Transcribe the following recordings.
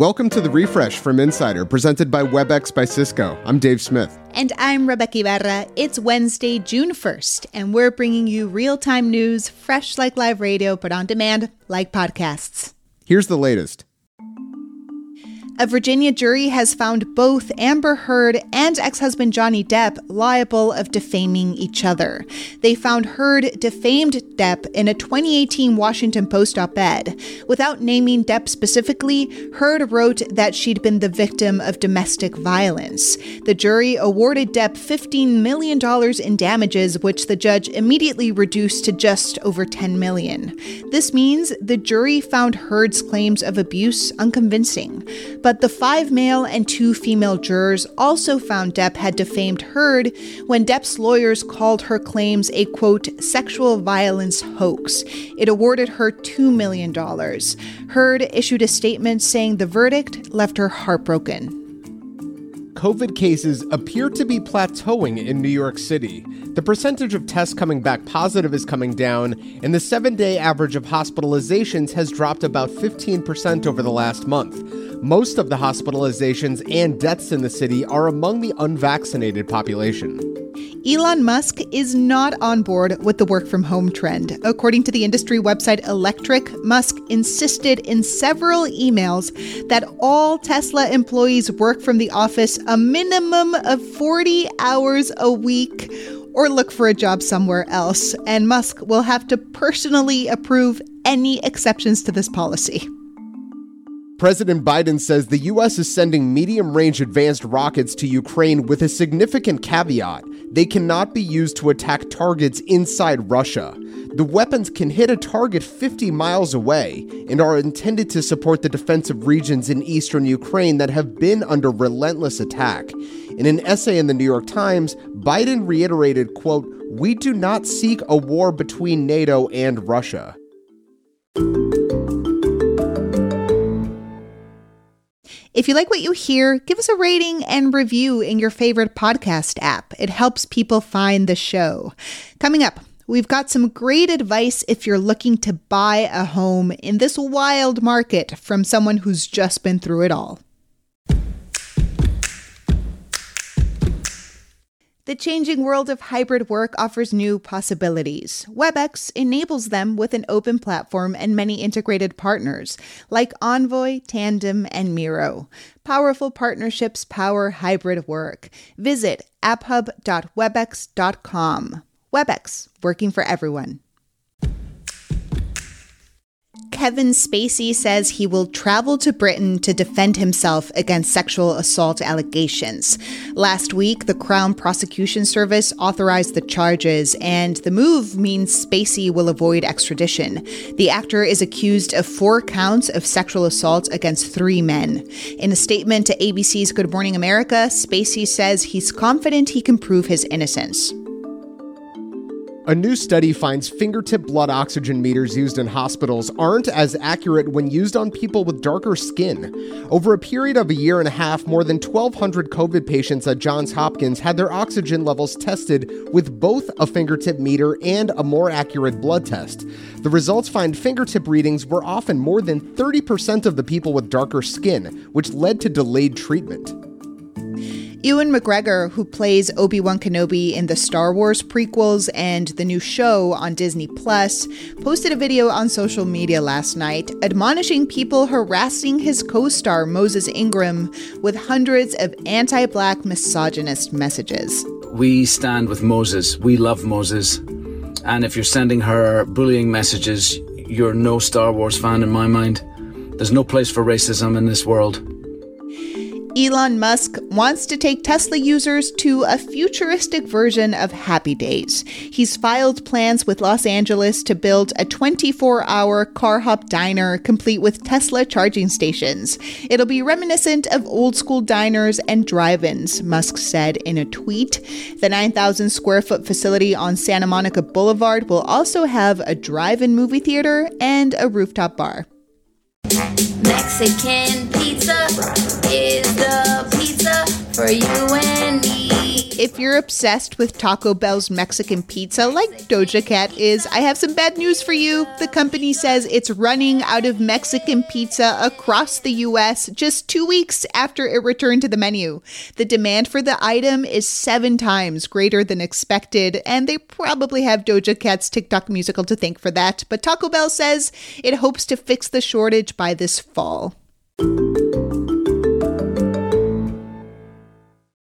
Welcome to The Refresh from Insider, presented by Webex by Cisco. I'm Dave Smith. And I'm Rebecca Ibarra. It's Wednesday, June 1st, and we're bringing you real-time news, fresh like live radio, but on demand like podcasts. Here's the latest. A Virginia jury has found both Amber Heard and ex-husband Johnny Depp liable of defaming each other. They found Heard defamed Depp in a 2018 Washington Post op-ed. Without naming Depp specifically, Heard wrote that she'd been the victim of domestic violence. The jury awarded Depp $15 million in damages, which the judge immediately reduced to just over $10 million. This means the jury found Heard's claims of abuse unconvincing. But the 5 male and 2 female jurors also found Depp had defamed Heard when Depp's lawyers called her claims a, quote, sexual violence hoax. It awarded her $2 million. Heard issued a statement saying the verdict left her heartbroken. COVID cases appear to be plateauing in New York City. The percentage of tests coming back positive is coming down, and the 7-day average of hospitalizations has dropped about 15% over the last month. Most of the hospitalizations and deaths in the city are among the unvaccinated population. Elon Musk is not on board with the work-from-home trend. According to the industry website Electric, Musk insisted in several emails that all Tesla employees work from the office a minimum of 40 hours a week or look for a job somewhere else. And Musk will have to personally approve any exceptions to this policy. President Biden says the U.S. is sending medium-range advanced rockets to Ukraine with a significant caveat. They cannot be used to attack targets inside Russia. The weapons can hit a target 50 miles away and are intended to support the defensive regions in eastern Ukraine that have been under relentless attack. In an essay in the New York Times, Biden reiterated, quote, "We do not seek a war between NATO and Russia." If you like what you hear, give us a rating and review in your favorite podcast app. It helps people find the show. Coming up, we've got some great advice if you're looking to buy a home in this wild market from someone who's just been through it all. The changing world of hybrid work offers new possibilities. Webex enables them with an open platform and many integrated partners like Envoy, Tandem, and Miro. Powerful partnerships power hybrid work. Visit apphub.webex.com. Webex, working for everyone. Kevin Spacey says he will travel to Britain to defend himself against sexual assault allegations. Last week, the Crown Prosecution Service authorized the charges, and the move means Spacey will avoid extradition. The actor is accused of 4 counts of sexual assault against 3 men. In a statement to ABC's Good Morning America, Spacey says he's confident he can prove his innocence. A new study finds fingertip blood oxygen meters used in hospitals aren't as accurate when used on people with darker skin. Over a period of a year and a half, more than 1,200 COVID patients at Johns Hopkins had their oxygen levels tested with both a fingertip meter and a more accurate blood test. The results find fingertip readings were often more than 30% of the people with darker skin, which led to delayed treatment. Ewan McGregor, who plays Obi-Wan Kenobi in the Star Wars prequels and the new show on Disney+, posted a video on social media last night admonishing people harassing his co-star Moses Ingram with hundreds of anti-Black misogynist messages. We stand with Moses. We love Moses. And if you're sending her bullying messages, you're no Star Wars fan in my mind. There's no place for racism in this world. Elon Musk wants to take Tesla users to a futuristic version of Happy Days. He's filed plans with Los Angeles to build a 24-hour car hop diner complete with Tesla charging stations. It'll be reminiscent of old-school diners and drive-ins, Musk said in a tweet. The 9,000-square-foot facility on Santa Monica Boulevard will also have a drive-in movie theater and a rooftop bar. Mexican Pizza is the pizza for you and me. If you're obsessed with Taco Bell's Mexican Pizza, like Doja Cat is, I have some bad news for you. The company says it's running out of Mexican pizza across the U.S. just 2 weeks after it returned to the menu. The demand for the item is 7 times greater than expected, and they probably have Doja Cat's TikTok musical to thank for that. But Taco Bell says it hopes to fix the shortage by this fall.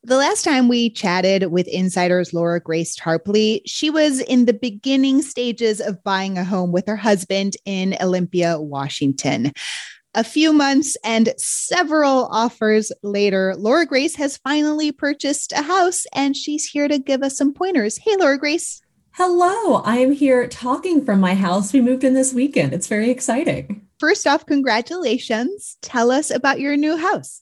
The last time we chatted with Insider's Laura Grace Tarpley, she was in the beginning stages of buying a home with her husband in Olympia, Washington. A few months and several offers later, Laura Grace has finally purchased a house, and she's here to give us some pointers. Hey, Laura Grace. Hello. I am here talking from my house. We moved in this weekend. It's very exciting. First off, congratulations. Tell us about your new house.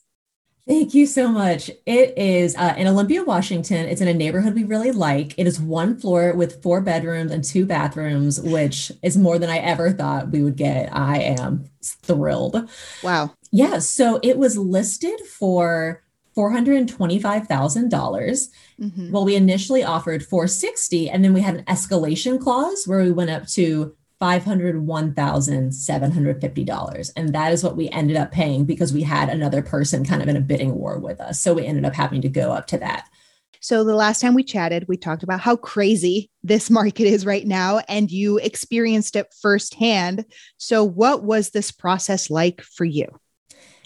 Thank you so much. It is in Olympia, Washington. It's in a neighborhood we really like. It is 1 floor with 4 bedrooms and 2 bathrooms, which is more than I ever thought we would get. I am thrilled. Wow. Yeah. So it was listed for $425,000. Mm-hmm. Well, we initially offered $460,000, and then we had an escalation clause where we went up to $501,750. And that is what we ended up paying because we had another person kind of in a bidding war with us. So we ended up having to go up to that. So the last time we chatted, we talked about how crazy this market is right now, and you experienced it firsthand. So what was this process like for you?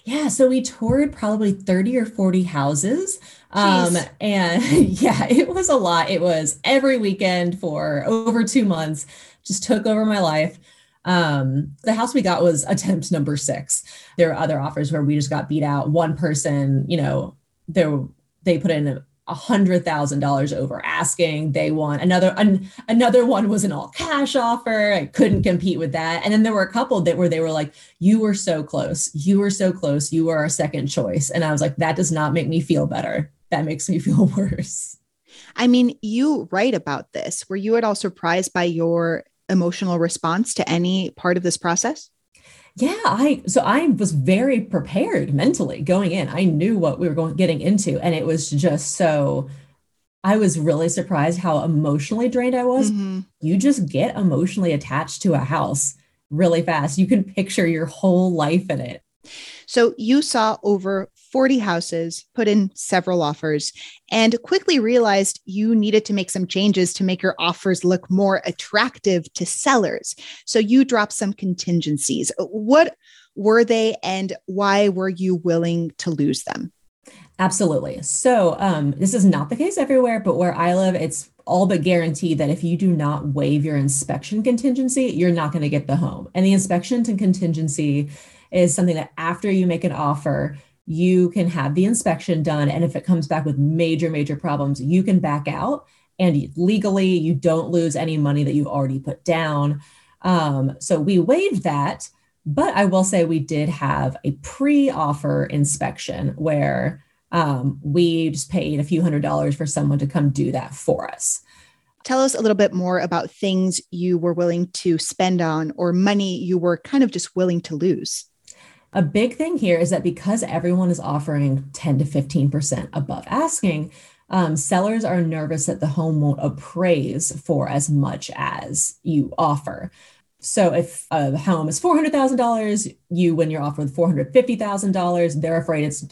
Yeah. So we toured probably 30 or 40 houses. And yeah, it was a lot. It was every weekend for over 2 months. Just took over my life. The house we got was attempt number 6. There were other offers where we just got beat out. One person, you know, they put in $100,000 over asking. They won. Another one was an all cash offer. I couldn't compete with that. And then there were a couple that were, they were like, you were so close. You were so close. You were our second choice. And I was like, that does not make me feel better. That makes me feel worse. I mean, you write about this. Were you at all surprised by your emotional response to any part of this process? Yeah, I was very prepared mentally going in. I knew what we were getting into, and it was just so, I was really surprised how emotionally drained I was. Mm-hmm. You just get emotionally attached to a house really fast. You can picture your whole life in it. So you saw over 40 houses, put in several offers, and quickly realized you needed to make some changes to make your offers look more attractive to sellers. So you dropped some contingencies. What were they, and why were you willing to lose them? Absolutely. So this is not the case everywhere, but where I live, it's all but guaranteed that if you do not waive your inspection contingency, you're not going to get the home. And the inspection contingency is something that after you make an offer, you can have the inspection done. And if it comes back with major, major problems, you can back out, and legally you don't lose any money that you've already put down. So we waived that, but I will say we did have a pre-offer inspection where we just paid a few $100s for someone to come do that for us. Tell us a little bit more about things you were willing to spend on, or money you were kind of just willing to lose. A big thing here is that because everyone is offering 10 to 15% above asking, sellers are nervous that the home won't appraise for as much as you offer. So if a home is $400,000, you win your offer with $450,000, they're afraid it's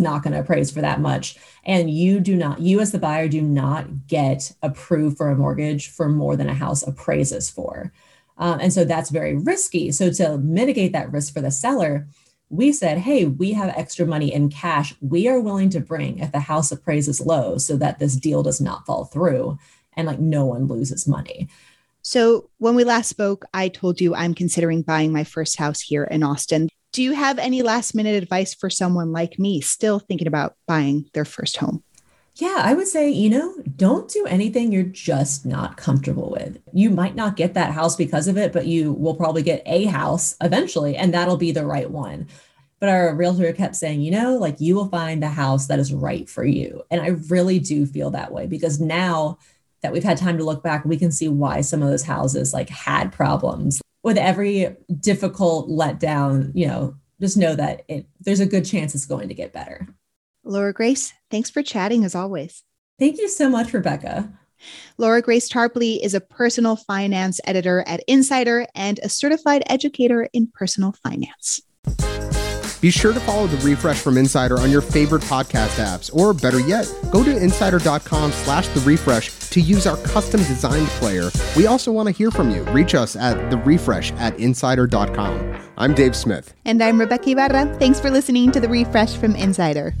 not going to appraise for that much. And you as the buyer do not get approved for a mortgage for more than a house appraises for. And so that's very risky. So to mitigate that risk for the seller, we said, hey, we have extra money in cash we are willing to bring if the house appraises low so that this deal does not fall through and like no one loses money. So when we last spoke, I told you I'm considering buying my first house here in Austin. Do you have any last minute advice for someone like me still thinking about buying their first home? Yeah, I would say, don't do anything you're just not comfortable with. You might not get that house because of it, but you will probably get a house eventually, and that'll be the right one. But our realtor kept saying, you will find the house that is right for you. And I really do feel that way, because now that we've had time to look back, we can see why some of those houses had problems. With every difficult letdown, just know that there's a good chance it's going to get better. Laura Grace, thanks for chatting as always. Thank you so much, Rebecca. Laura Grace Tarpley is a personal finance editor at Insider and a certified educator in personal finance. Be sure to follow The Refresh from Insider on your favorite podcast apps, or better yet, go to insider.com/The Refresh to use our custom designed player. We also want to hear from you. Reach us at therefresh@insider.com. I'm Dave Smith. And I'm Rebecca Ibarra. Thanks for listening to The Refresh from Insider.